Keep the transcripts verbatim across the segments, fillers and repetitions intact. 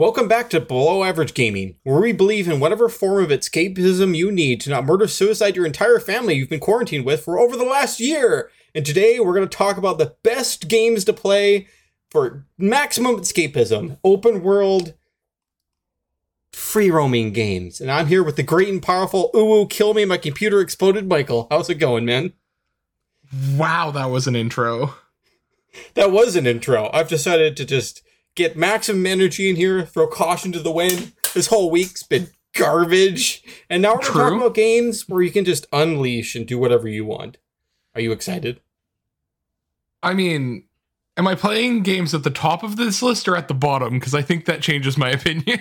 Welcome back to Below Average Gaming, where we believe in whatever form of escapism you need to not murder-suicide your entire family you've been quarantined with for over the last year. And today we're going to talk about the best games to play for maximum escapism, open world, free roaming games. And I'm here with the great and powerful ooh, ooh, kill me, my computer exploded, Michael. How's it going, man? Wow, that was an intro. That was an intro. I've decided to just get maximum energy in here, throw caution to the wind. This whole week's been garbage. And now we're going to talk about games where you can just unleash and do whatever you want. Are you excited? I mean, am I playing games at the top of this list or at the bottom? Because I think that changes my opinion.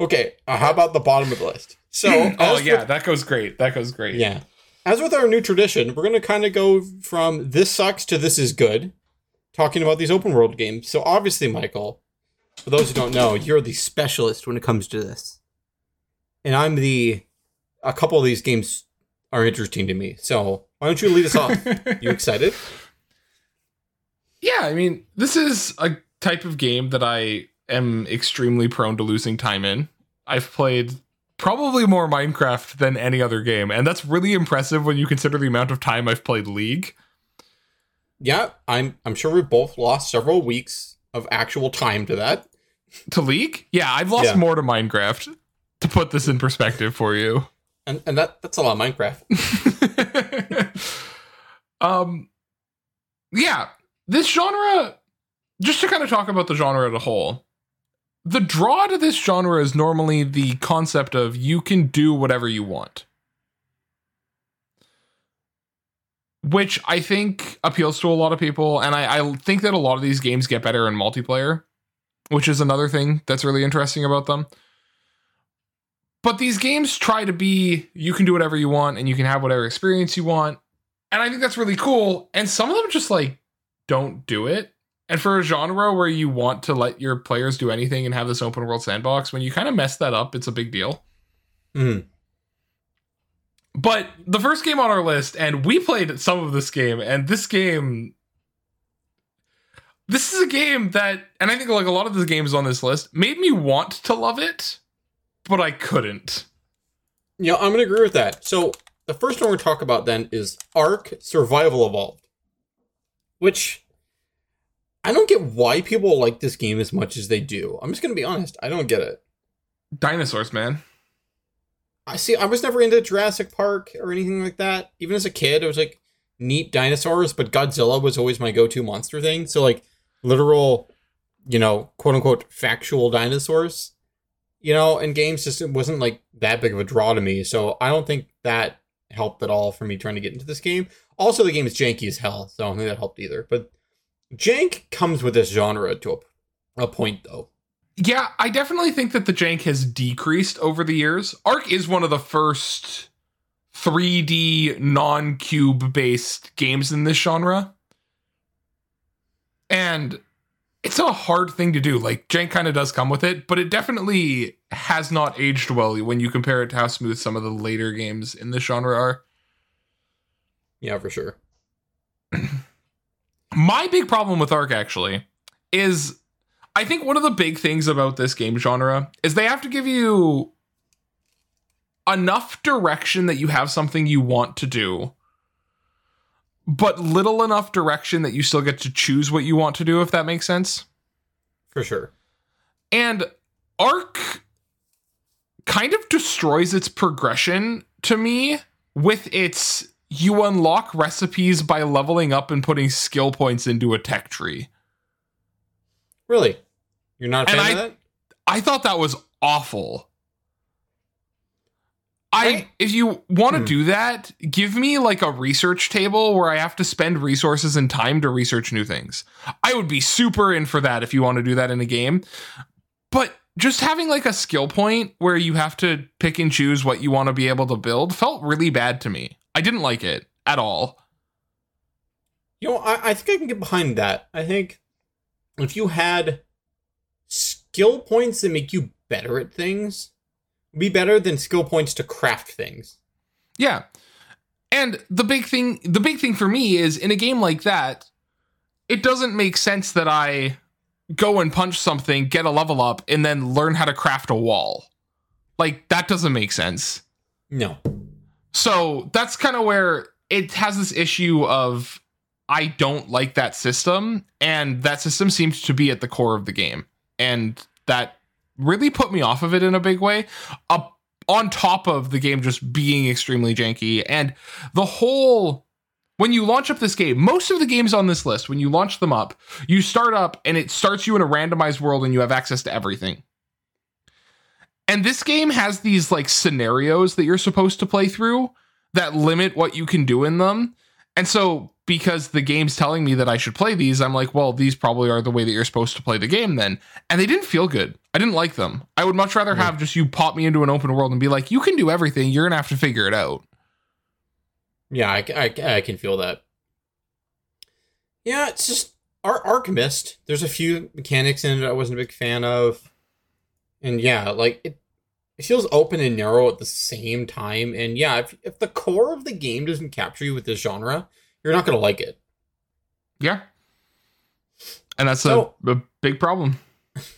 Okay, uh, how about the bottom of the list? So, oh, yeah, with, that goes great. That goes great. Yeah. As with our new tradition, we're going to kind of go from this sucks to this is good, talking about these open world games. So obviously, Michael, for those who don't know, you're the specialist when it comes to this. And I'm the, a couple of these games are interesting to me. So why don't you lead us off? You excited? Yeah, I mean, this is a type of game that I am extremely prone to losing time in. I've played probably more Minecraft than any other game. And that's really impressive when you consider the amount of time I've played League. Yeah, I'm I'm sure we've both lost several weeks of actual time to that. To League? Yeah, I've lost yeah. more to Minecraft, to put this in perspective for you. And and that that's a lot of Minecraft. um, Yeah, this genre, just to kind of talk about the genre as a whole, the draw to this genre is normally the concept of you can do whatever you want, which I think appeals to a lot of people. And I, I think that a lot of these games get better in multiplayer, which is another thing that's really interesting about them. But these games try to be, you can do whatever you want and you can have whatever experience you want. And I think that's really cool. And some of them just like, don't do it. And for a genre where you want to let your players do anything and have this open world sandbox, when you kind of mess that up, it's a big deal. Mm-hmm. But the first game on our list, and we played some of this game, and this game, this is a game that, and I think like a lot of the games on this list, made me want to love it, but I couldn't. Yeah, I'm going to agree with that. So the first one we're talking about then is Ark Survival Evolved, which I don't get why people like this game as much as they do. I'm just going to be honest. I don't get it. Dinosaurs, man. I see, I was never into Jurassic Park or anything like that. Even as a kid, I was like, neat dinosaurs, but Godzilla was always my go-to monster thing. So like literal, you know, quote-unquote factual dinosaurs, you know, in games just it wasn't like that big of a draw to me. So I don't think that helped at all for me trying to get into this game. Also, the game is janky as hell, so I don't think that helped either. But jank comes with this genre to a, a point, though. Yeah, I definitely think that the jank has decreased over the years. Ark is one of the first three D non-cube based games in this genre. And it's a hard thing to do. Like, jank kind of does come with it, but it definitely has not aged well when you compare it to how smooth some of the later games in this genre are. Yeah, for sure. My big problem with Ark, actually, is I think one of the big things about this game genre is they have to give you enough direction that you have something you want to do, but little enough direction that you still get to choose what you want to do, if that makes sense. For sure. And Ark kind of destroys its progression to me with its, you unlock recipes by leveling up and putting skill points into a tech tree. Really? You're not a fan I, of that? I thought that was awful. Right? I if you want to hmm. do that, give me like a research table where I have to spend resources and time to research new things. I would be super in for that if you want to do that in a game. But just having like a skill point where you have to pick and choose what you want to be able to build felt really bad to me. I didn't like it at all. You know, I, I think I can get behind that. I think if you had skill points that make you better at things, be better than skill points to craft things. Yeah. And the big thing, the big thing for me is in a game like that, it doesn't make sense that I go and punch something, get a level up, and then learn how to craft a wall. Like, that doesn't make sense. No. So that's kind of where it has this issue of, I don't like that system, and that system seems to be at the core of the game. And that really put me off of it in a big way. Up on top of the game just being extremely janky, and the whole, when you launch up this game, most of the games on this list, when you launch them up, you start up and it starts you in a randomized world and you have access to everything. And this game has these like scenarios that you're supposed to play through that limit what you can do in them. And so because the game's telling me that I should play these, I'm like, well, these probably are the way that you're supposed to play the game then. And they didn't feel good. I didn't like them. I would much rather have just you pop me into an open world and be like, you can do everything. You're going to have to figure it out. Yeah, I, I, I can feel that. Yeah, it's just Ar- Ark missed. There's a few mechanics in it I wasn't a big fan of. And yeah, like, it, it feels open and narrow at the same time. And yeah, if, if the core of the game doesn't capture you with this genre, you're not going to like it. Yeah. And that's so, a, a big problem.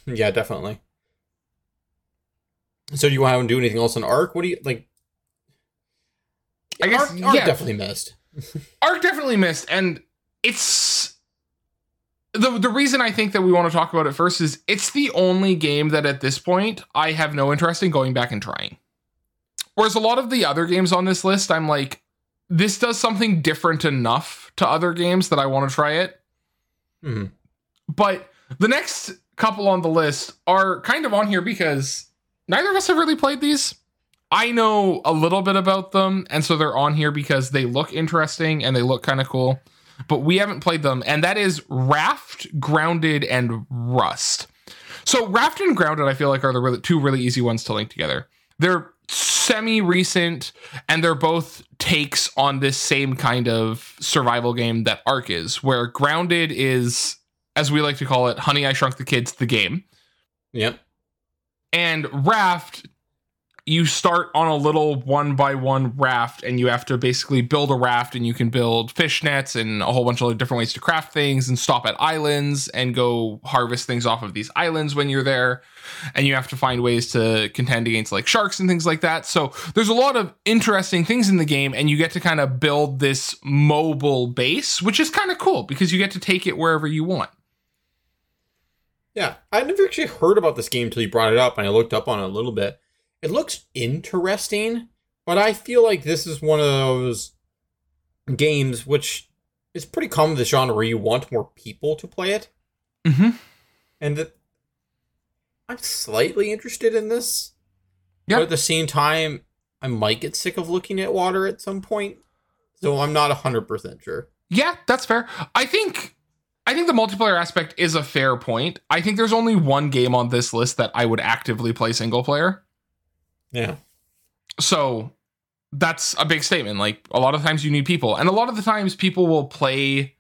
Yeah, definitely. So do you want to do anything else on Ark? What do you, like... I guess, Ark, Ark yeah. definitely missed. Ark definitely missed, and it's... The, the reason I think that we want to talk about it first is it's the only game that at this point I have no interest in going back and trying. Whereas a lot of the other games on this list, I'm like, this does something different enough to other games that I want to try it. Mm-hmm. But the next couple on the list are kind of on here because neither of us have really played these. I know a little bit about them, and so they're on here because they look interesting and they look kind of cool. But we haven't played them, and that is Raft, Grounded, and Rust. So Raft and Grounded, I feel like, are the really, two really easy ones to link together. They're semi-recent, and they're both takes on this same kind of survival game that Ark is, where Grounded is, as we like to call it, Honey, I Shrunk the Kids, the game. Yep. And Raft, you start on a little one by one raft and you have to basically build a raft, and you can build fish nets and a whole bunch of different ways to craft things and stop at islands and go harvest things off of these islands when you're there. And you have to find ways to contend against like sharks and things like that. So there's a lot of interesting things in the game, and you get to kind of build this mobile base, which is kind of cool because you get to take it wherever you want. Yeah, I never actually heard about this game until you brought it up, and I looked up on it a little bit. It looks interesting, but I feel like this is one of those games which is pretty common in this genre where you want more people to play it. Mm-hmm. And it, I'm slightly interested in this. Yep. But at the same time, I might get sick of looking at water at some point. So I'm not one hundred percent sure. Yeah, that's fair. I think... I think the multiplayer aspect is a fair point. I think there's only one game on this list that I would actively play single player. Yeah. So that's a big statement. Like, a lot of times you need people, and a lot of the times people will play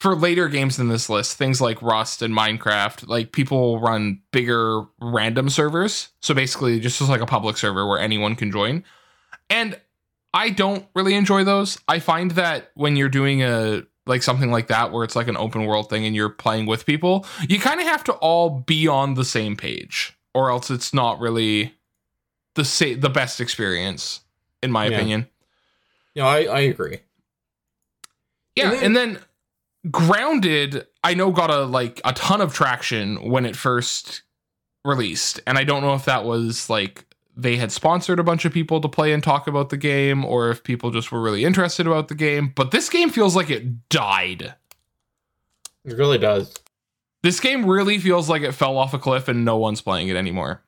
for later games in this list. Things like Rust and Minecraft, like people run bigger random servers. So basically just like a public server where anyone can join. And I don't really enjoy those. I find that when you're doing a like something like that, where it's like an open world thing and you're playing with people, you kind of have to all be on the same page or else it's not really the sa- the best experience, in my yeah. opinion. Yeah, I, I agree. Yeah, and then, and then Grounded, I know, got a like a ton of traction when it first released, and I don't know if that was like they had sponsored a bunch of people to play and talk about the game, or if people just were really interested about the game. But this game feels like it died. It really does. This game really feels like it fell off a cliff and no one's playing it anymore.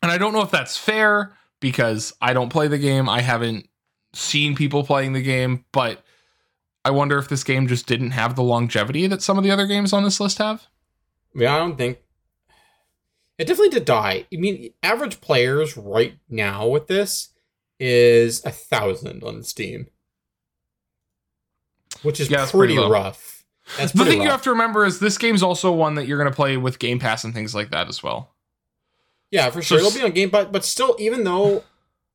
And I don't know if that's fair because I don't play the game. I haven't seen people playing the game, but I wonder if this game just didn't have the longevity that some of the other games on this list have. Yeah, I don't think. It definitely did die. I mean, average players right now with this is a thousand on Steam, which is yeah, pretty, pretty rough. That's pretty the thing rough. You have to remember is this game's also one that you're going to play with Game Pass and things like that as well. Yeah, for sure. It'll be on Game Pass, but still, even though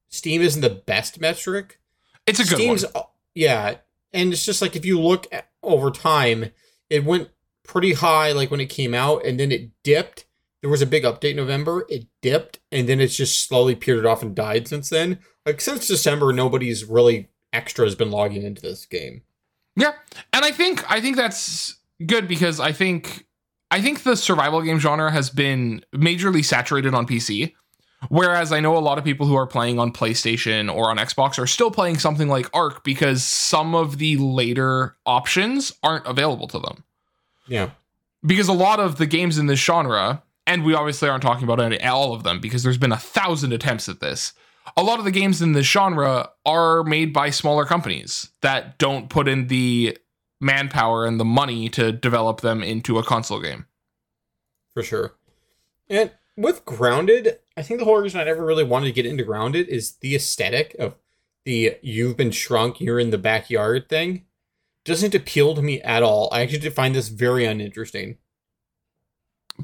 Steam isn't the best metric, it's a good Steam's, one. Yeah, and it's just like if you look at, over time, it went pretty high like when it came out, and then it dipped. There was a big update in November. It dipped, and then it's just slowly petered off and died since then. Like, since December, nobody's really extra has been logging into this game. Yeah, and I think I think that's good because I think I think the survival game genre has been majorly saturated on P C, whereas I know a lot of people who are playing on PlayStation or on Xbox are still playing something like Ark because some of the later options aren't available to them. Yeah, because a lot of the games in this genre. And we obviously aren't talking about any, all of them because there's been a thousand attempts at this. A lot of the games in this genre are made by smaller companies that don't put in the manpower and the money to develop them into a console game. For sure. And with Grounded, I think the whole reason I never really wanted to get into Grounded is the aesthetic of the you've been shrunk, you're in the backyard thing. Doesn't appeal to me at all. I actually did find this very uninteresting.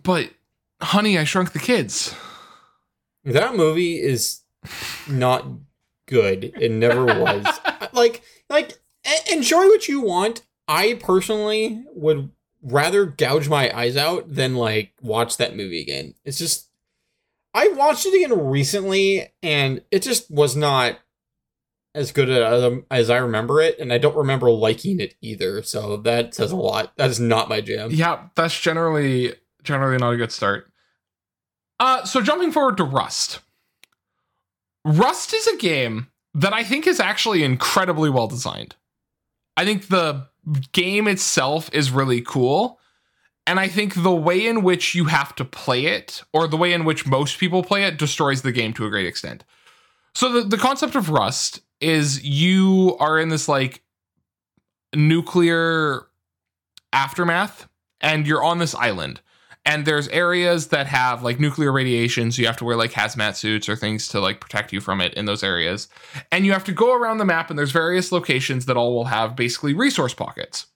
But... Honey, I Shrunk the Kids. That movie is not good. It never was. Like, like enjoy what you want. I personally would rather gouge my eyes out than, like, watch that movie again. It's just... I watched it again recently, and it just was not as good as I remember it, and I don't remember liking it either, so that says a lot. That is not my jam. Yeah, that's generally... Generally not a good start. Uh, so jumping forward to Rust. Rust is a game that I think is actually incredibly well designed. I think the game itself is really cool. And I think the way in which you have to play it, or the way in which most people play it, destroys the game to a great extent. So the, the concept of Rust is you are in this, like, nuclear aftermath, and you're on this island. And there's areas that have, like, nuclear radiation, so you have to wear, like, hazmat suits or things to, like, protect you from it in those areas. And you have to go around the map, and there's various locations that all will have basically resource pockets.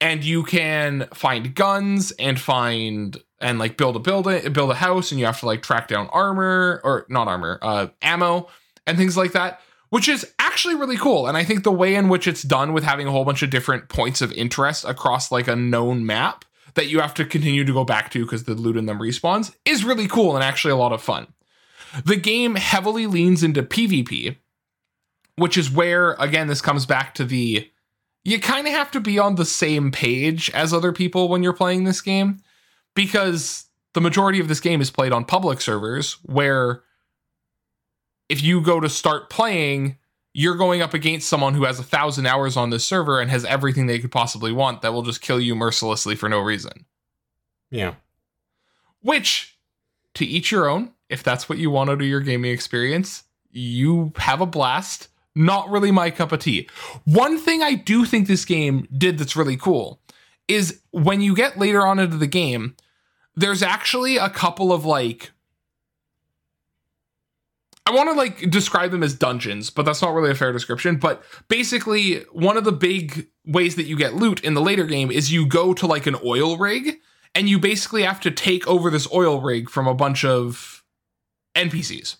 And you can find guns and find and, like, build a building, build a house, and you have to, like, track down armor or not armor, uh, ammo and things like that, which is actually really cool. And I think the way in which it's done with having a whole bunch of different points of interest across, like, a known map that you have to continue to go back to because the loot in them respawns is really cool and actually a lot of fun. The game heavily leans into PvP, which is where, again, this comes back to the, you kind of have to be on the same page as other people when you're playing this game, because the majority of this game is played on public servers where if you go to start playing, you're going up against someone who has a thousand hours on this server and has everything they could possibly want that will just kill you mercilessly for no reason. Yeah. Which, to each your own, if that's what you want out of your gaming experience, you have a blast. Not really my cup of tea. One thing I do think this game did that's really cool is when you get later on into the game, there's actually a couple of, like, I want to, like, describe them as dungeons, but that's not really a fair description. But basically, one of the big ways that you get loot in the later game is you go to, like, an oil rig, and you basically have to take over this oil rig from a bunch of N P Cs.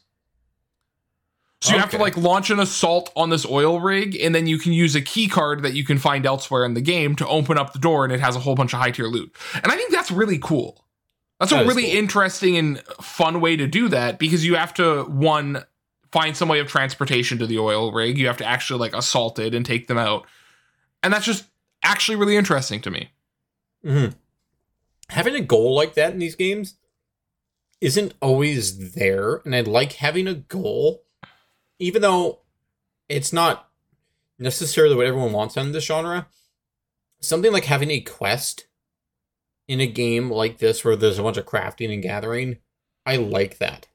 So okay. You have to, like, launch an assault on this oil rig, and then you can use a key card that you can find elsewhere in the game to open up the door, and it has a whole bunch of high-tier loot. And I think that's really cool. That's that a really cool. interesting and fun way to do that, because you have to, one, find some way of transportation to the oil rig. You have to actually, like, assault it and take them out. And that's just actually really interesting to me. Mm-hmm. Having a goal like that in these games isn't always there. And I like having a goal, even though it's not necessarily what everyone wants in this genre. Something like having a quest in a game like this where there's a bunch of crafting and gathering, I like that.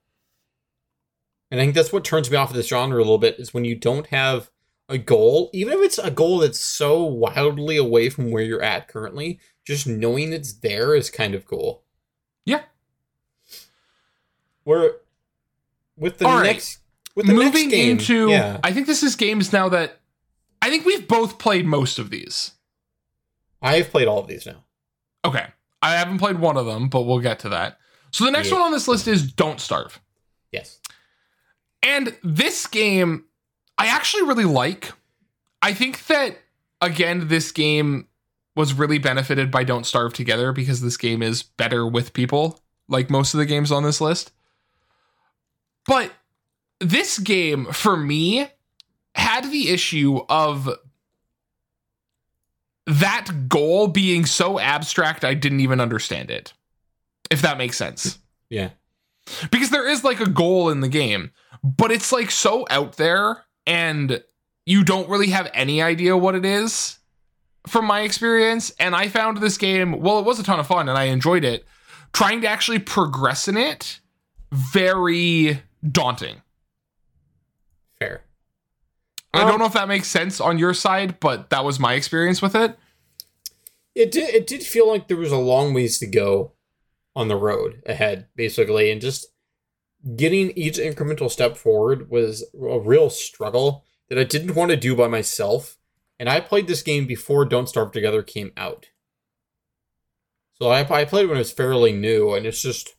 And I think that's what turns me off of this genre a little bit, is when you don't have a goal, even if it's a goal that's so wildly away from where you're at currently, just knowing it's there is kind of cool. Yeah. We're with the All next right. with the Moving next game, into yeah. I think this is games now that I think we've both played most of these. I've played all of these now. Okay, I haven't played one of them, but we'll get to that. So the next yeah. one on this list is Don't Starve. Yes. And this game, I actually really like. I think that, again, this game was really benefited by Don't Starve Together because this game is better with people, like most of the games on this list. But this game, for me, had the issue of that goal being so abstract I didn't even understand it, if that makes sense. Yeah. Because there is like a goal in the game, but it's like so out there and you don't really have any idea what it is from my experience. And I found this game, well, it was a ton of fun and I enjoyed it. Trying to actually progress in it, very daunting. Fair. I um, don't know if that makes sense on your side, but that was my experience with it. It did, it did feel like there was a long ways to go on the road ahead, basically, and just getting each incremental step forward was a real struggle that I didn't want to do by myself. And I played this game before Don't Starve Together came out. So I, I played when it was fairly new, and it's just,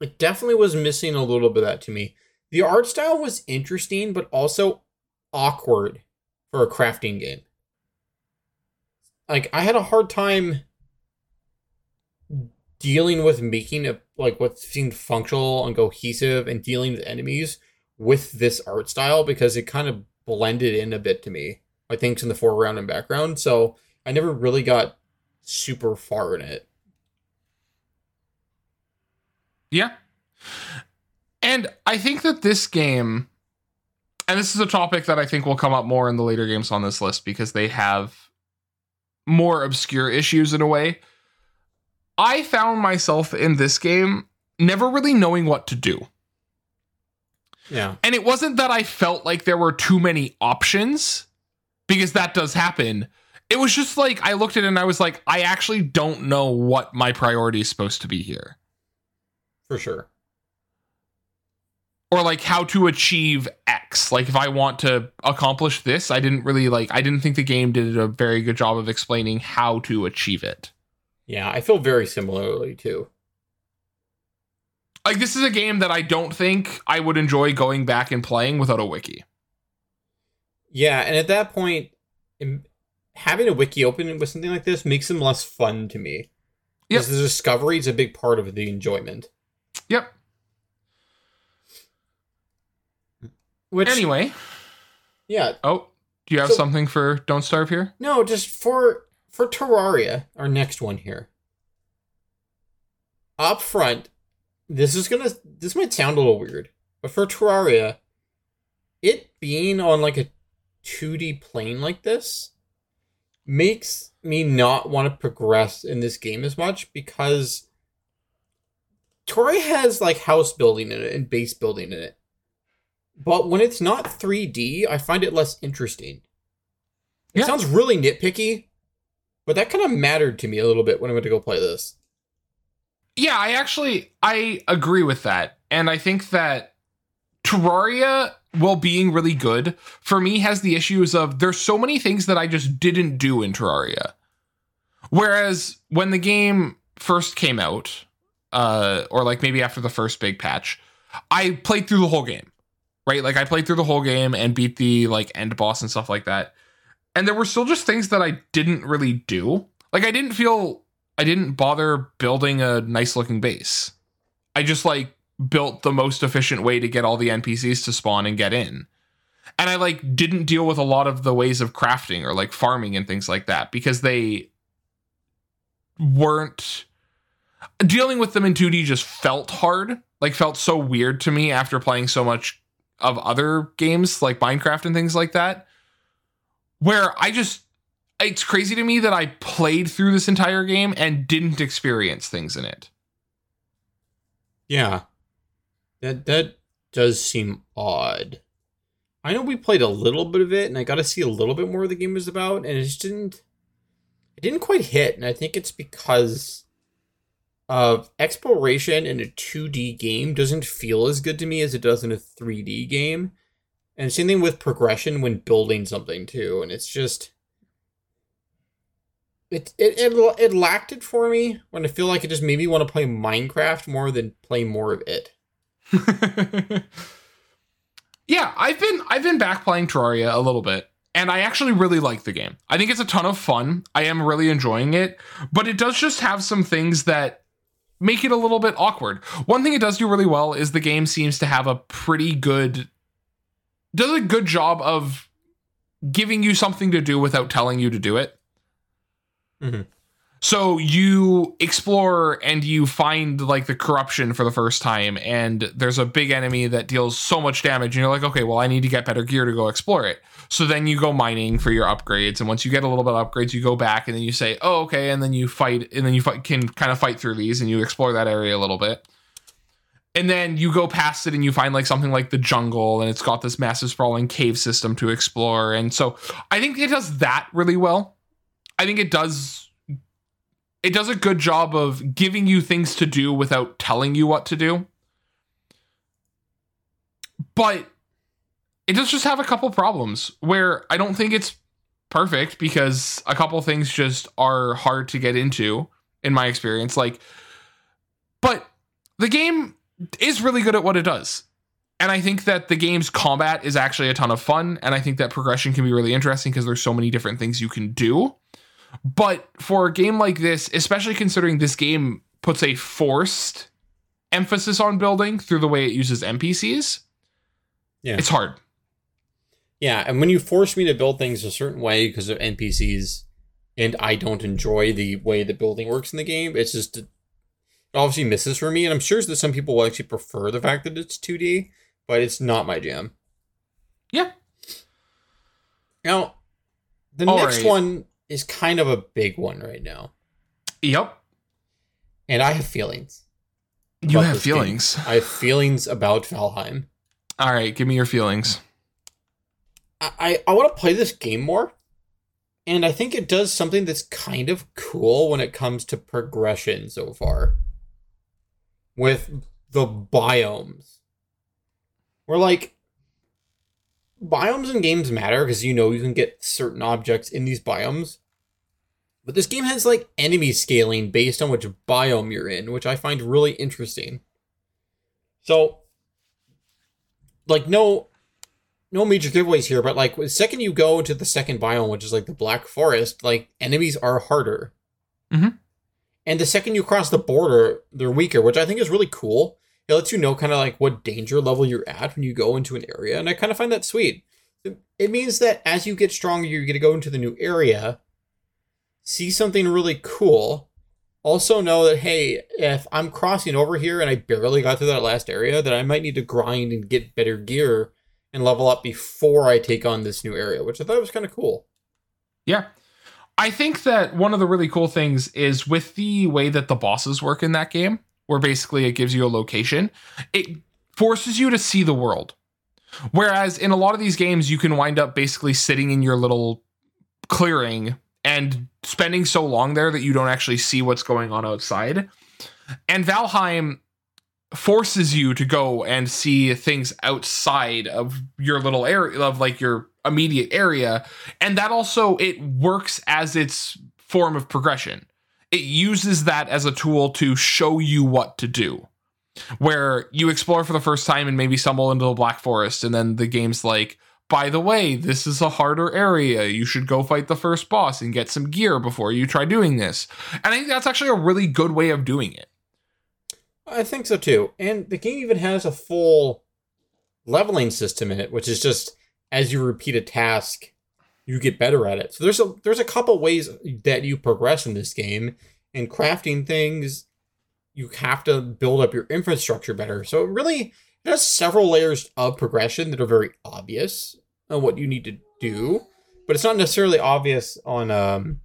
it definitely was missing a little bit of that to me. The art style was interesting, but also awkward for a crafting game. Like, I had a hard time dealing with making a, like what seemed functional and cohesive and dealing with enemies with this art style, because it kind of blended in a bit to me. I think in the foreground and background. So I never really got super far in it. Yeah. And I think that this game, and this is a topic that I think will come up more in the later games on this list because they have more obscure issues in a way. I found myself in this game never really knowing what to do. Yeah. And it wasn't that I felt like there were too many options, because that does happen. It was just like I looked at it and I was like, I actually don't know what my priority is supposed to be here. For sure. Or like how to achieve X. Like if I want to accomplish this, I didn't really like, I didn't think the game did a very good job of explaining how to achieve it. Yeah, I feel very similarly too. Like this is a game that I don't think I would enjoy going back and playing without a wiki. Yeah, and at that point, having a wiki open with something like this makes them less fun to me. Yep. Because the discovery is a big part of the enjoyment. Yep. Which, anyway. Yeah. Oh, do you have so, something for Don't Starve here? No, just for for Terraria, our next one here. Up front, this is gonna this might sound a little weird, but for Terraria, it being on like a two D plane like this makes me not want to progress in this game as much, because Terraria has like house building in it and base building in it. But when it's not three D, I find it less interesting. It yeah. sounds really nitpicky, but that kind of mattered to me a little bit when I went to go play this. Yeah, I actually, I agree with that. And I think that Terraria, while being really good, for me has the issues of there's so many things that I just didn't do in Terraria. Whereas when the game first came out, uh, or like maybe after the first big patch, I played through the whole game. Right, like I played through the whole game and beat the like end boss and stuff like that. And there were still just things that I didn't really do. Like I didn't feel I didn't bother building a nice looking base. I just like built the most efficient way to get all the N P Cs to spawn and get in. And I like didn't deal with a lot of the ways of crafting or like farming and things like that, because they weren't dealing with them in two D just felt hard. Like felt so weird to me after playing so much of other games like Minecraft and things like that, where I just, it's crazy to me that I played through this entire game and didn't experience things in it. Yeah. That, that does seem odd. I know we played a little bit of it and I got to see a little bit more of the game was about, and it just didn't, it didn't quite hit. And I think it's because of exploration in a two D game doesn't feel as good to me as it does in a three D game. And same thing with progression when building something too. And it's just, it, it, it, it lacked it for me, when I feel like it just made me want to play Minecraft more than play more of it. Yeah. I've been, I've been back playing Terraria a little bit, And I actually really like the game. I think it's a ton of fun. I am really enjoying it. But it does just have some things that make it a little bit awkward. One thing it does do really well is the game seems to have a pretty good... does a good job of giving you something to do without telling you to do it. Mm-hmm. So you explore and you find like the corruption for the first time, and there's a big enemy that deals so much damage, and you're like, okay, well, I need to get better gear to go explore it. So then you go mining for your upgrades, and once you get a little bit of upgrades, you go back, and then you say, oh, okay, and then you fight, and then you fight, can kind of fight through these, and you explore that area a little bit. And then you go past it and you find like something like the jungle, and it's got this massive sprawling cave system to explore. And so I think it does that really well. I think it does it does a good job of giving you things to do without telling you what to do. But it does just have a couple problems where I don't think it's perfect, because a couple things just are hard to get into in my experience. Like, but the game is really good at what it does. And I think that the game's combat is actually a ton of fun. And I think that progression can be really interesting because there's so many different things you can do. But for a game like this, especially considering this game puts a forced emphasis on building through the way it uses N P Cs, yeah, it's hard. Yeah, and when you force me to build things a certain way because of N P Cs, and I don't enjoy the way the building works in the game, it's just... it obviously misses for me, and I'm sure that some people will actually prefer the fact that it's two D, but it's not my jam. Yeah. Now, the All next right. one is kind of a big one right now. Yep. And I have feelings. You have feelings. Game. I have feelings about Valheim. All right, give me your feelings. I, I, I want to play this game more, and I think it does something that's kind of cool when it comes to progression so far. With the biomes. We're like, biomes in games matter because, you know, you can get certain objects in these biomes. But this game has like enemy scaling based on which biome you're in, which I find really interesting. So, like, no, no major giveaways here, but like the second you go into the second biome, which is like the Black Forest, like enemies are harder. Mm-hmm. And the second you cross the border, they're weaker, which I think is really cool. It lets you know kind of like what danger level you're at when you go into an area. And I kind of find that sweet. It means that as you get stronger, you're going to go into the new area, see something really cool. Also know that, hey, if I'm crossing over here and I barely got through that last area, then I might need to grind and get better gear and level up before I take on this new area, which I thought was kind of cool. Yeah. I think that one of the really cool things is with the way that the bosses work in that game, where basically it gives you a location, it forces you to see the world. Whereas in a lot of these games, you can wind up basically sitting in your little clearing and spending so long there that you don't actually see what's going on outside. And Valheim forces you to go and see things outside of your little area, of like your immediate area. And that also, it works as its form of progression. It uses that as a tool to show you what to do, where you explore for the first time and maybe stumble into the Black Forest, and then the game's like, by the way, this is a harder area, you should go fight the first boss and get some gear before you try doing this. And I think that's actually a really good way of doing it. I think so too. And the game even has a full leveling system in it, which is just as you repeat a task, you get better at it. So there's a there's a couple ways that you progress in this game, and crafting things, you have to build up your infrastructure better. So it really has several layers of progression that are very obvious on what you need to do, but it's not necessarily obvious on um,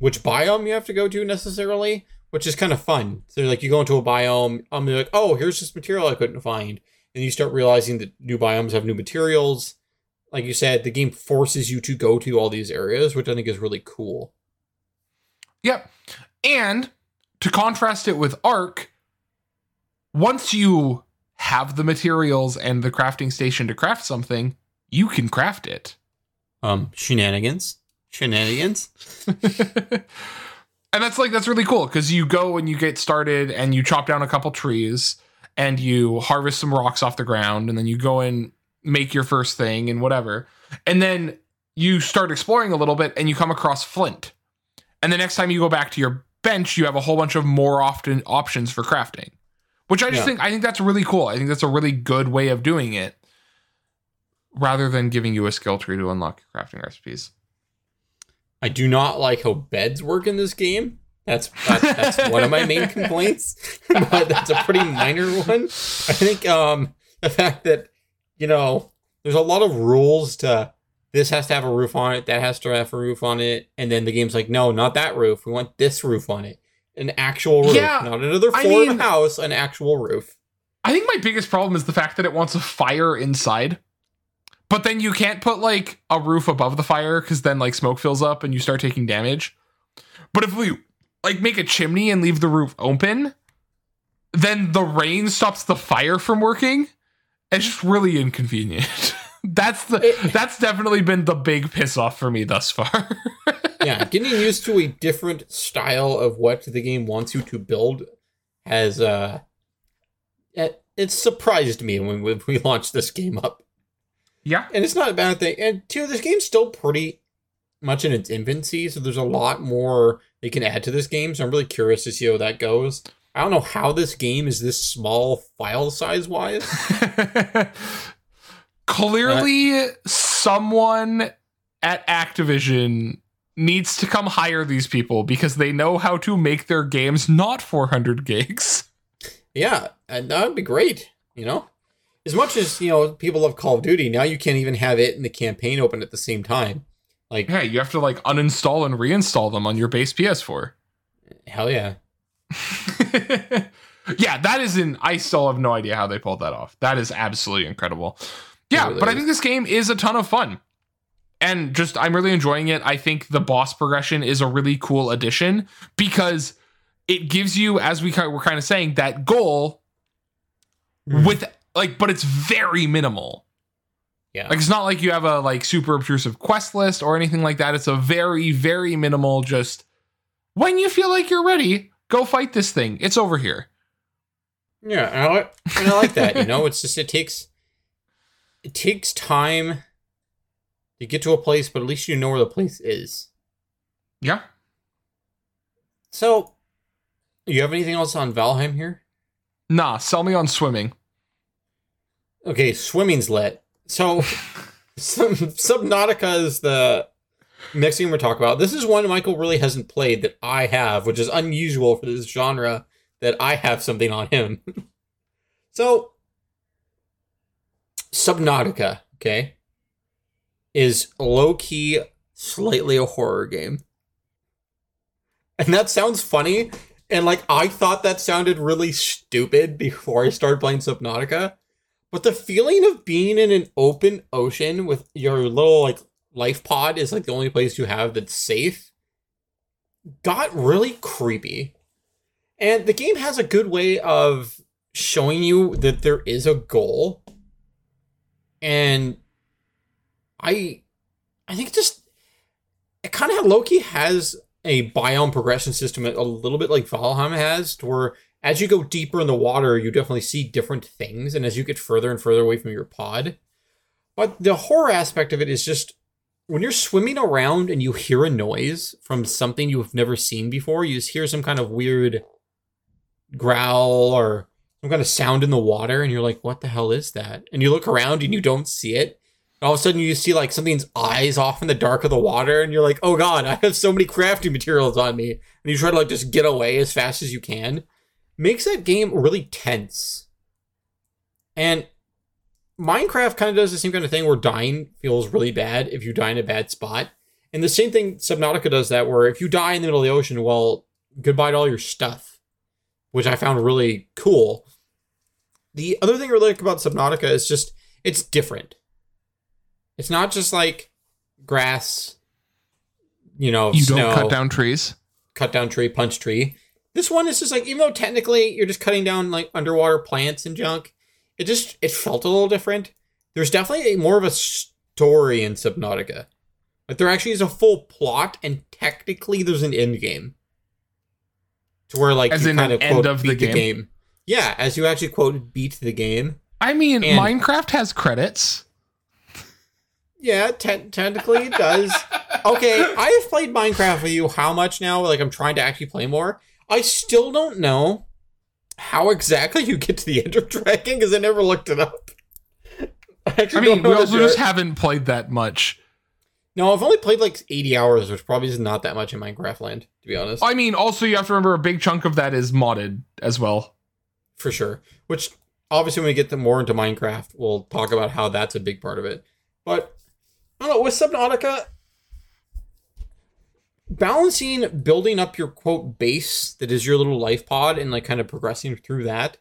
which biome you have to go to necessarily, which is kind of fun. So like you go into a biome, um, you're like, oh, here's this material I couldn't find. And you start realizing that new biomes have new materials. Like you said, the game forces you to go to all these areas, which I think is really cool. Yep. And to contrast it with Ark, once you have the materials and the crafting station to craft something, you can craft it. Um, shenanigans. Shenanigans. And that's like, that's really cool, because you go and you get started and you chop down a couple trees and you harvest some rocks off the ground, and then you go and make your first thing and whatever. And then you start exploring a little bit and you come across flint. And the next time you go back to your bench, you have a whole bunch of more often options for crafting, which I just yeah. think, I think that's really cool. I think that's a really good way of doing it rather than giving you a skill tree to unlock your crafting recipes. I do not like how beds work in this game. That's that's, that's one of my main complaints, but that's a pretty minor one. I think um, the fact that, you know, there's a lot of rules to this has to have a roof on it, that has to have a roof on it, and then the game's like, no, not that roof. We want this roof on it, an actual roof, yeah, not another floor I mean, of a house, an actual roof. I think my biggest problem is the fact that it wants a fire inside. But then you can't put, like, a roof above the fire because then, like, smoke fills up and you start taking damage. But if we, like, make a chimney and leave the roof open, then the rain stops the fire from working. It's just really inconvenient. that's the it, that's definitely been the big piss off for me thus far. Yeah, getting used to a different style of what the game wants you to build has, uh... It, it surprised me when we, we launched this game up. Yeah. And it's not a bad thing. And two, this game's still pretty much in its infancy, so there's a lot more they can add to this game. So I'm really curious to see how that goes. I don't know how this game is this small file size-wise. Clearly, uh, someone at Activision needs to come hire these people because they know how to make their games not four hundred gigs. Yeah, and that would be great, you know? As much as, you know, people love Call of Duty, now you can't even have it and the campaign open at the same time. Like, yeah, you have to, like, uninstall and reinstall them on your base P S four. Hell yeah. Yeah, that is an... I still have no idea how they pulled that off. That is absolutely incredible. Yeah, really but is. I think this game is a ton of fun. And just, I'm really enjoying it. I think the boss progression is a really cool addition because it gives you, as we were kind of saying, that goal mm. with... Like, but it's very minimal. Yeah. Like, it's not like you have a, like, super obtrusive quest list or anything like that. It's a very, very minimal, just, when you feel like you're ready, go fight this thing. It's over here. Yeah, and I, like, and I like that, you know? It's just, it takes, it takes time to get to a place, but at least you know where the place is. Yeah. So, do you have anything else on Valheim here? Nah, sell me on swimming. Okay, swimming's lit. So, some, Subnautica is the next thing we're talking about. This is one Michael really hasn't played that I have, which is unusual for this genre that I have something on him. So, Subnautica, okay, is low-key, slightly a horror game. And that sounds funny, and, like, I thought that sounded really stupid before I started playing Subnautica. But the feeling of being in an open ocean with your little, like, life pod is, like, the only place you have that's safe got really creepy. And the game has a good way of showing you that there is a goal. And I I think just... It kind of low-key has a biome progression system a little bit like Valheim has, to where... As you go deeper in the water, you definitely see different things, and as you get further and further away from your pod. But the horror aspect of it is just, when you're swimming around and you hear a noise from something you've never seen before, you just hear some kind of weird growl or some kind of sound in the water, and you're like, what the hell is that? And you look around and you don't see it. And all of a sudden you see, like, something's eyes off in the dark of the water, and you're like, oh god, I have so many crafting materials on me. And you try to, like, just get away as fast as you can. Makes that game really tense. And Minecraft kind of does the same kind of thing where dying feels really bad if you die in a bad spot. And the same thing Subnautica does that, where if you die in the middle of the ocean, well, goodbye to all your stuff, which I found really cool. The other thing I really like about Subnautica is just, it's different. It's not just like grass, you know, you snow. You don't cut down trees. Cut down tree, punch tree. This one is just like, even though technically you're just cutting down, like, underwater plants and junk, it just, it felt a little different. There's definitely a, more of a story in Subnautica. Like, there actually is a full plot, and technically there's an end game. To where, like, as you kind of, quote, end of beat the game. the game. Yeah, as you actually, quote, beat the game. I mean, and Minecraft has credits. Yeah, te- technically it does. Okay, I have played Minecraft with you how much now? Like, I'm trying to actually play more. I still don't know how exactly you get to the Ender Dragon, because I never looked it up. I, I mean, we also just haven't played that much. No, I've only played like eighty hours, which probably is not that much in Minecraft land, to be honest. I mean, also you have to remember a big chunk of that is modded as well. For sure. Which, obviously, when we get more into Minecraft, we'll talk about how that's a big part of it. But, I don't know, with Subnautica, balancing building up your, quote, base that is your little life pod and, like, kind of progressing through that,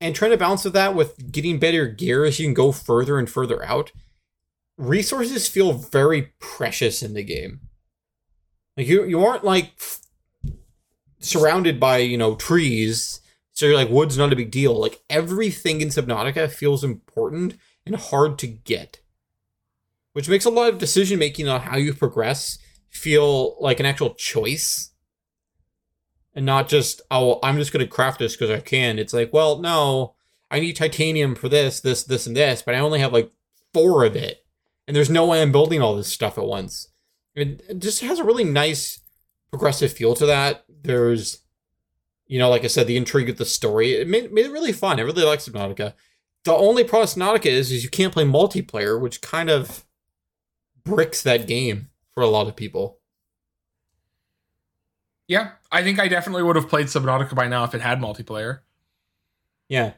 and trying to balance with that with getting better gear as you can go further and further out, resources feel very precious in the game. Like, you, you aren't, like, f- surrounded by, you know, trees, so you're like, wood's not a big deal. Like, everything in Subnautica feels important and hard to get, which makes a lot of decision-making on how you progress feel like an actual choice. And not just, oh, I'm just going to craft this because I can. It's like, well, no, I need titanium for this, this, this, and this, but I only have, like, four of it. And there's no way I'm building all this stuff at once. It just has a really nice progressive feel to that. There's, you know, like I said, the intrigue of the story. It made, made it really fun. I really like Subnautica. The only problem with Subnautica is, is you can't play multiplayer, which kind of bricks that game for a lot of people. Yeah, I think I definitely would have played Subnautica by now if it had multiplayer. Yeah.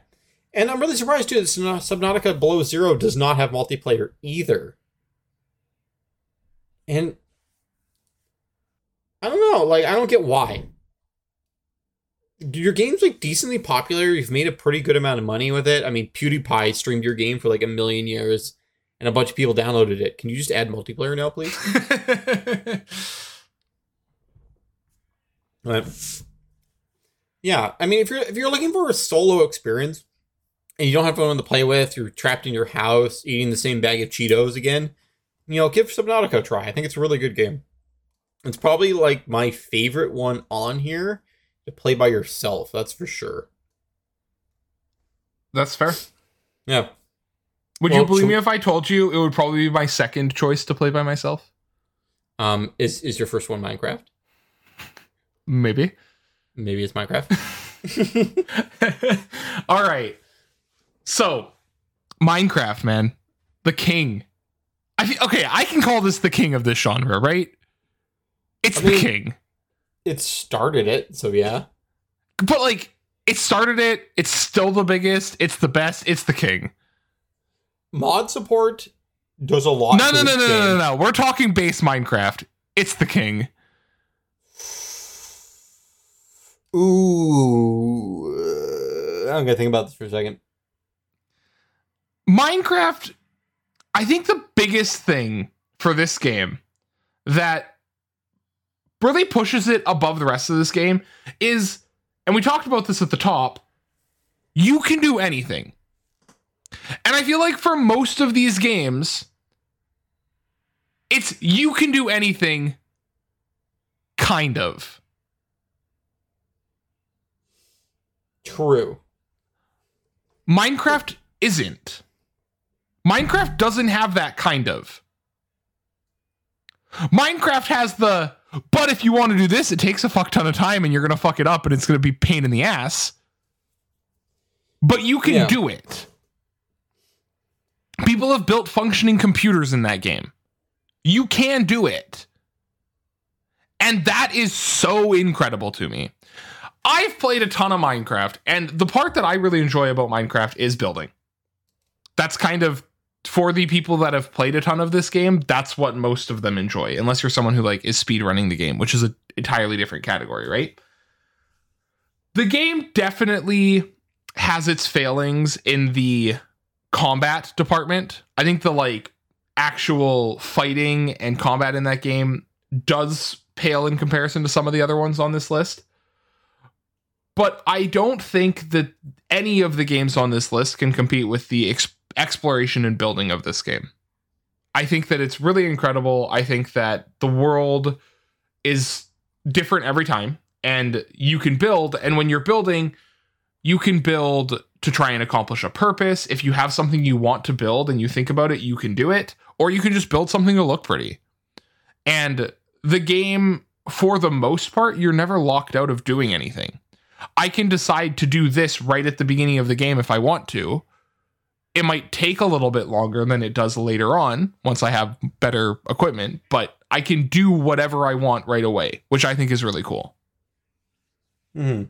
And I'm really surprised, too, that Subnautica Below Zero does not have multiplayer either. And I don't know. Like, I don't get why. Your game's, like, decently popular. You've made a pretty good amount of money with it. I mean, PewDiePie streamed your game for, like, a million years, and a bunch of people downloaded it. Can you just add multiplayer now, please? But, yeah, I mean, if you're if you're looking for a solo experience and you don't have anyone to play with, you're trapped in your house eating the same bag of Cheetos again, you know, give Subnautica a try. I think it's a really good game. It's probably like my favorite one on here to play by yourself. That's for sure. That's fair. Yeah. Would well, you believe so- me if I told you it would probably be my second choice to play by myself? Um, is is your first one Minecraft? Maybe. Maybe it's Minecraft. All right. So, Minecraft, man. The king. I th- Okay, I can call this the king of this genre, right? It's I mean, the king. It started it, so yeah. But, like, it started it. It's still the biggest. It's the best. It's the king. Mod support does a lot. No, no, no, no, no, no, no. We're talking base Minecraft. It's the king. Ooh, I'm gonna think about this for a second. Minecraft, I think the biggest thing for this game that really pushes it above the rest of this game is, and we talked about this at the top, you can do anything. And I feel like for most of these games, it's you can do anything, kind of. True. Minecraft isn't. Minecraft doesn't have that kind of. Minecraft has the, but if you want to do this, it takes a fuck ton of time and you're going to fuck it up and it's going to be pain in the ass. But you can yeah. do it. People have built functioning computers in that game. You can do it. And that is so incredible to me. I've played a ton of Minecraft, and the part that I really enjoy about Minecraft is building. That's kind of, for the people that have played a ton of this game, that's what most of them enjoy, unless you're someone who like is speedrunning the game, which is an entirely different category, right? The game definitely has its failings in the combat department. I think the like actual fighting and combat in that game does pale in comparison to some of the other ones on this list. But I don't think that any of the games on this list can compete with the ex- exploration and building of this game. I think that it's really incredible. I think that the world is different every time, and you can build. And when you're building, you can build to try and accomplish a purpose. If you have something you want to build and you think about it, you can do it. Or you can just build something to look pretty. And the game, for the most part, you're never locked out of doing anything. I can decide to do this right at the beginning of the game if I want to. It might take a little bit longer than it does later on, once I have better equipment, but I can do whatever I want right away, which I think is really cool. Mm-hmm.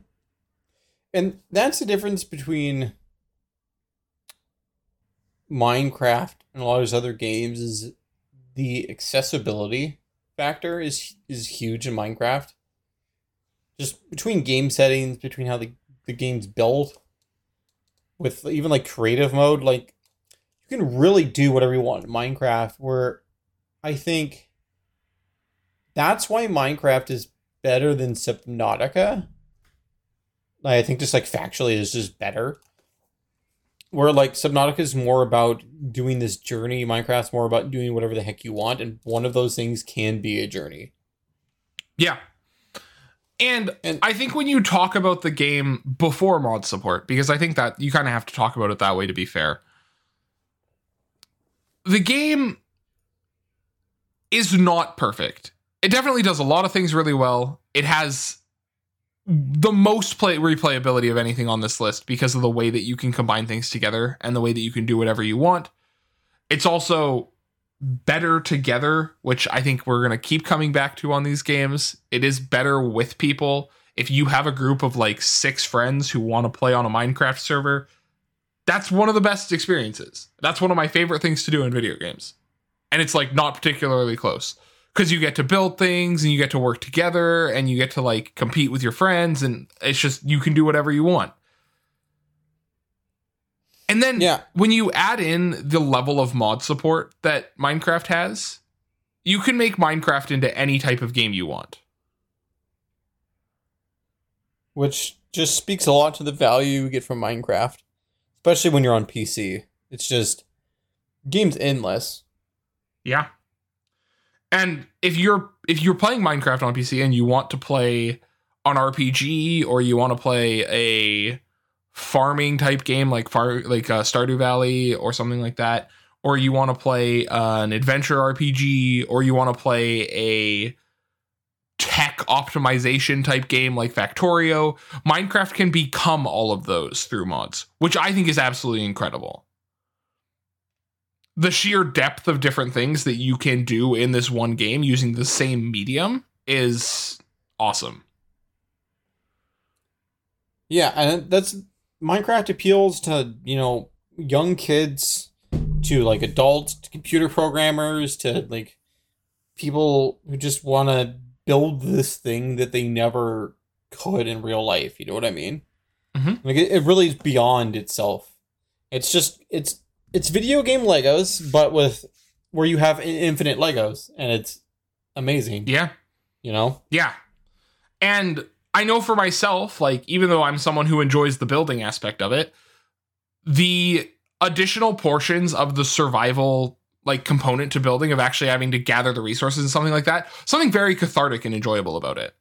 And that's the difference between Minecraft and a lot of those other games, is the accessibility factor is is huge in Minecraft. Just between game settings, between how the, the game's built, with even like creative mode, like you can really do whatever you want in Minecraft, where I think that's why Minecraft is better than Subnautica. I think just like factually is just better. Where like Subnautica is more about doing this journey. Minecraft's more about doing whatever the heck you want. And one of those things can be a journey. Yeah. And, and I think when you talk about the game before mod support, because I think that you kind of have to talk about it that way to be fair. The game is not perfect. It definitely does a lot of things really well. It has the most play replayability of anything on this list because of the way that you can combine things together and the way that you can do whatever you want. It's also better together, which I think we're going to keep coming back to on these games. It is better with people. If you have a group of like six friends who want to play on a Minecraft server, that's one of the best experiences. That's one of my favorite things to do in video games. And it's like not particularly close. Because you get to build things and you get to work together and you get to like compete with your friends, and it's just you can do whatever you want. And then yeah. when you add in the level of mod support that Minecraft has, you can make Minecraft into any type of game you want. Which just speaks a lot to the value you get from Minecraft, especially when you're on P C. It's just game's endless. Yeah. And if you're if you're playing Minecraft on P C and you want to play an R P G or you want to play a farming type game like far, like uh, Stardew Valley or something like that, or you want to play uh, an adventure R P G, or you want to play a tech optimization type game like Factorio, Minecraft can become all of those through mods, which I think is absolutely incredible. The sheer depth of different things that you can do in this one game using the same medium is awesome. Yeah, and that's Minecraft appeals to, you know, young kids, to like adults, to computer programmers, to like people who just want to build this thing that they never could in real life. You know what I mean? Mm-hmm. Like it, it really is beyond itself. It's just it's. It's video game Legos, but with where you have infinite Legos, and it's amazing. Yeah. You know? Yeah. And I know for myself, like, even though I'm someone who enjoys the building aspect of it, the additional portions of the survival, like, component to building, of actually having to gather the resources and something like that, something very cathartic and enjoyable about it.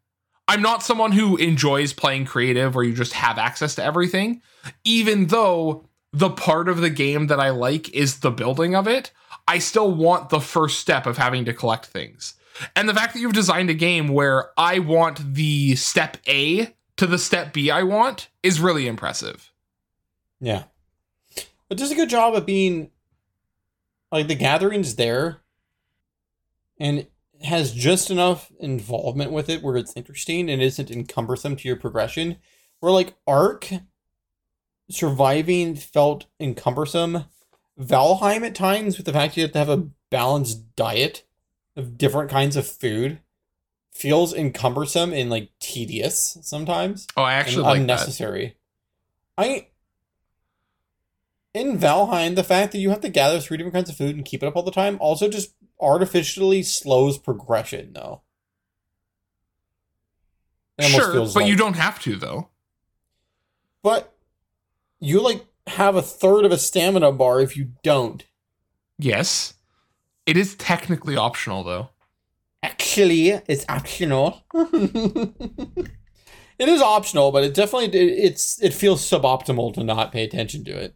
I'm not someone who enjoys playing creative where you just have access to everything, even though the part of the game that I like is the building of it. I still want the first step of having to collect things. And the fact that you've designed a game where I want the step A to the step B I want is really impressive. Yeah. But does a good job of being like the gathering's there and has just enough involvement with it where it's interesting and isn't encumbersome to your progression. Where like Ark Surviving felt encumbersome. Valheim at times, with the fact you have to have a balanced diet of different kinds of food, feels encumbersome and like tedious sometimes. Oh, I actually like unnecessary. That. I in Valheim, the fact that you have to gather three different kinds of food and keep it up all the time also just artificially slows progression, though. It sure, feels but like, you don't have to though. But you, like, have a third of a stamina bar if you don't. Yes. It is technically optional, though. Actually, it's optional. It It is optional, but it definitely it, it's it feels suboptimal to not pay attention to it,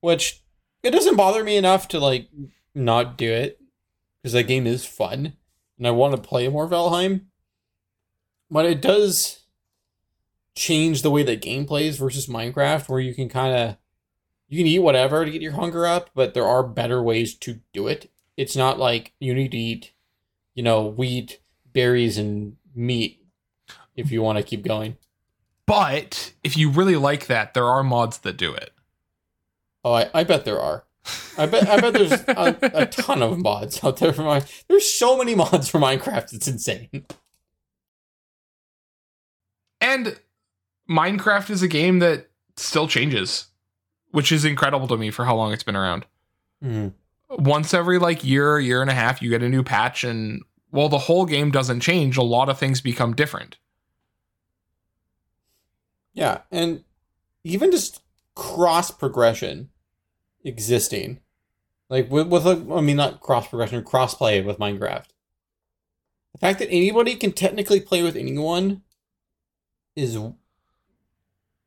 which it doesn't bother me enough to like not do it because that game is fun and I want to play more Valheim. But it does change the way that game plays versus Minecraft, where you can kind of you can eat whatever to get your hunger up, but there are better ways to do it. It's not like you need to eat, you know, wheat, berries, and meat if you want to keep going. But if you really like that, there are mods that do it. Oh, I, I bet there are. I bet I bet there's a, a ton of mods out there for Minecraft. There's so many mods for Minecraft, it's insane. And Minecraft is a game that still changes, which is incredible to me for how long it's been around. Mm. Once every like year, year and a half, you get a new patch, and while the whole game doesn't change, a lot of things become different. Yeah, and even just cross progression existing, like with with a, I mean not cross progression, cross play with Minecraft. The fact that anybody can technically play with anyone is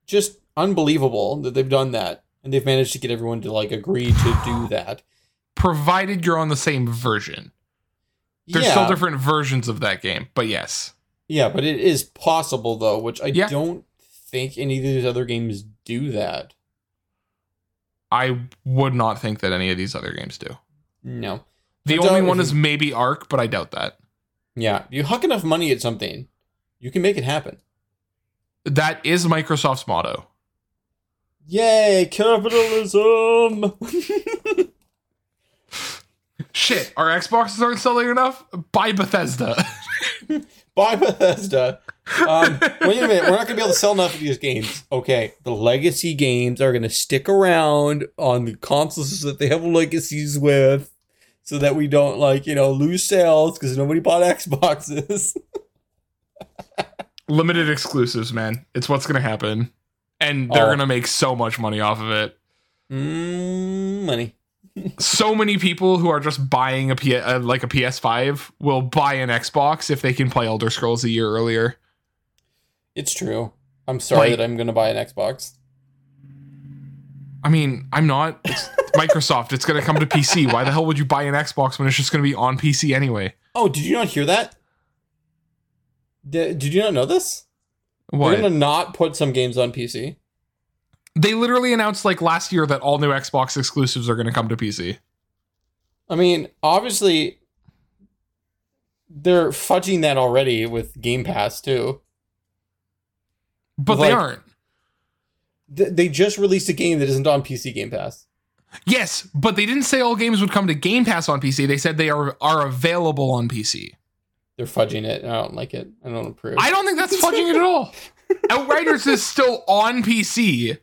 just unbelievable that they've done that and they've managed to get everyone to like agree to do that. Provided you're on the same version. There's yeah. still different versions of that game, but yes. Yeah, but it is possible though, which I yeah. don't think any of these other games do that. I would not think that any of these other games do. No. The only one is maybe Ark, but I doubt that. Yeah. You huck enough money at something, you can make it happen. That is Microsoft's motto. Yay, capitalism! Shit, our Xboxes aren't selling enough? Buy Bethesda. Buy Bethesda. Um, wait a minute, we're not going to be able to sell enough of these games. Okay, the legacy games are going to stick around on the consoles that they have legacies with so that we don't, like, you know, lose sales because nobody bought Xboxes. Limited exclusives, man. It's what's going to happen. And they're oh. going to make so much money off of it. Mm, money. So many people who are just buying a P- uh, like a P S five will buy an Xbox if they can play Elder Scrolls a year earlier. It's true. I'm sorry like, that I'm going to buy an Xbox. I mean, I'm not. It's Microsoft. It's going to come to P C. Why the hell would you buy an Xbox when it's just going to be on P C anyway? Oh, did you not hear that? Did you not know this? What? They're going to not put some games on P C. They literally announced like last year that all new Xbox exclusives are going to come to P C. I mean, obviously, they're fudging that already with Game Pass, too. But like, they aren't. Th- they just released a game that isn't on P C Game Pass. Yes, but they didn't say all games would come to Game Pass on P C. They said they are, are available on P C. They're fudging it. I don't like it. I don't approve. I don't think that's fudging it at all. Outriders is still on P C,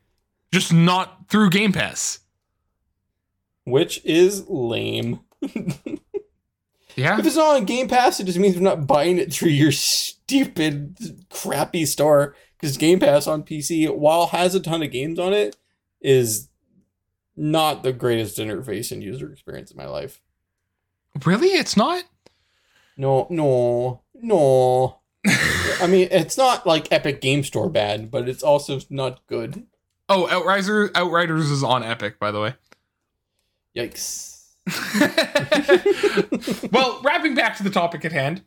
just not through Game Pass. Which is lame. Yeah. If it's not on Game Pass, it just means we're not buying it through your stupid, crappy store. Because Game Pass on P C, while has a ton of games on it, is not the greatest interface and user experience in my life. Really? It's not? No, no, no. I mean, it's not like Epic Game Store bad, but it's also not good. Oh, Outriders, Outriders is on Epic, by the way. Yikes. Well, wrapping back to the topic at hand,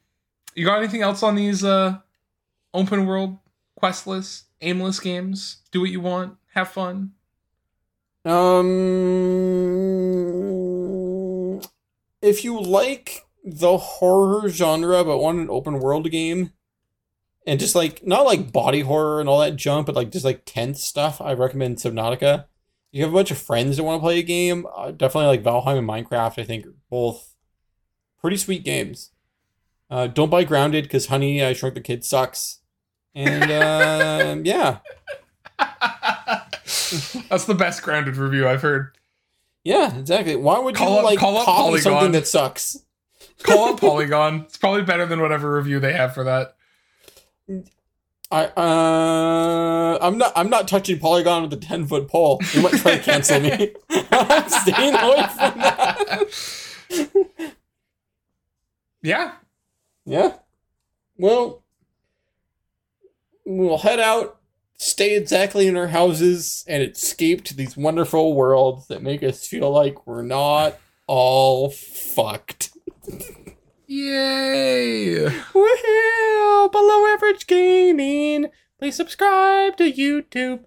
you got anything else on these uh, open world, questless, aimless games? Do what you want, have fun. Um, if you like the horror genre but want an open world game and just like not like body horror and all that junk but like just like tense stuff, I recommend Subnautica. You have a bunch of friends that want to play a game, uh, definitely like Valheim and Minecraft, I think are both pretty sweet games. Uh don't buy Grounded because Honey I Shrunk the Kid sucks, and uh, yeah that's the best Grounded review I've heard. Yeah, exactly. Why would call you up, like call copy something that sucks? Call up Polygon. It's probably better than whatever review they have for that. I uh, I'm not. I'm not touching Polygon with a ten foot pole. You might try to cancel me. I'm staying away from that. Yeah, yeah. Well, we'll head out, stay exactly in our houses, and escape to these wonderful worlds that make us feel like we're not all fucked. Yay! Woohoo! Below Average Gaming! Please subscribe to YouTube.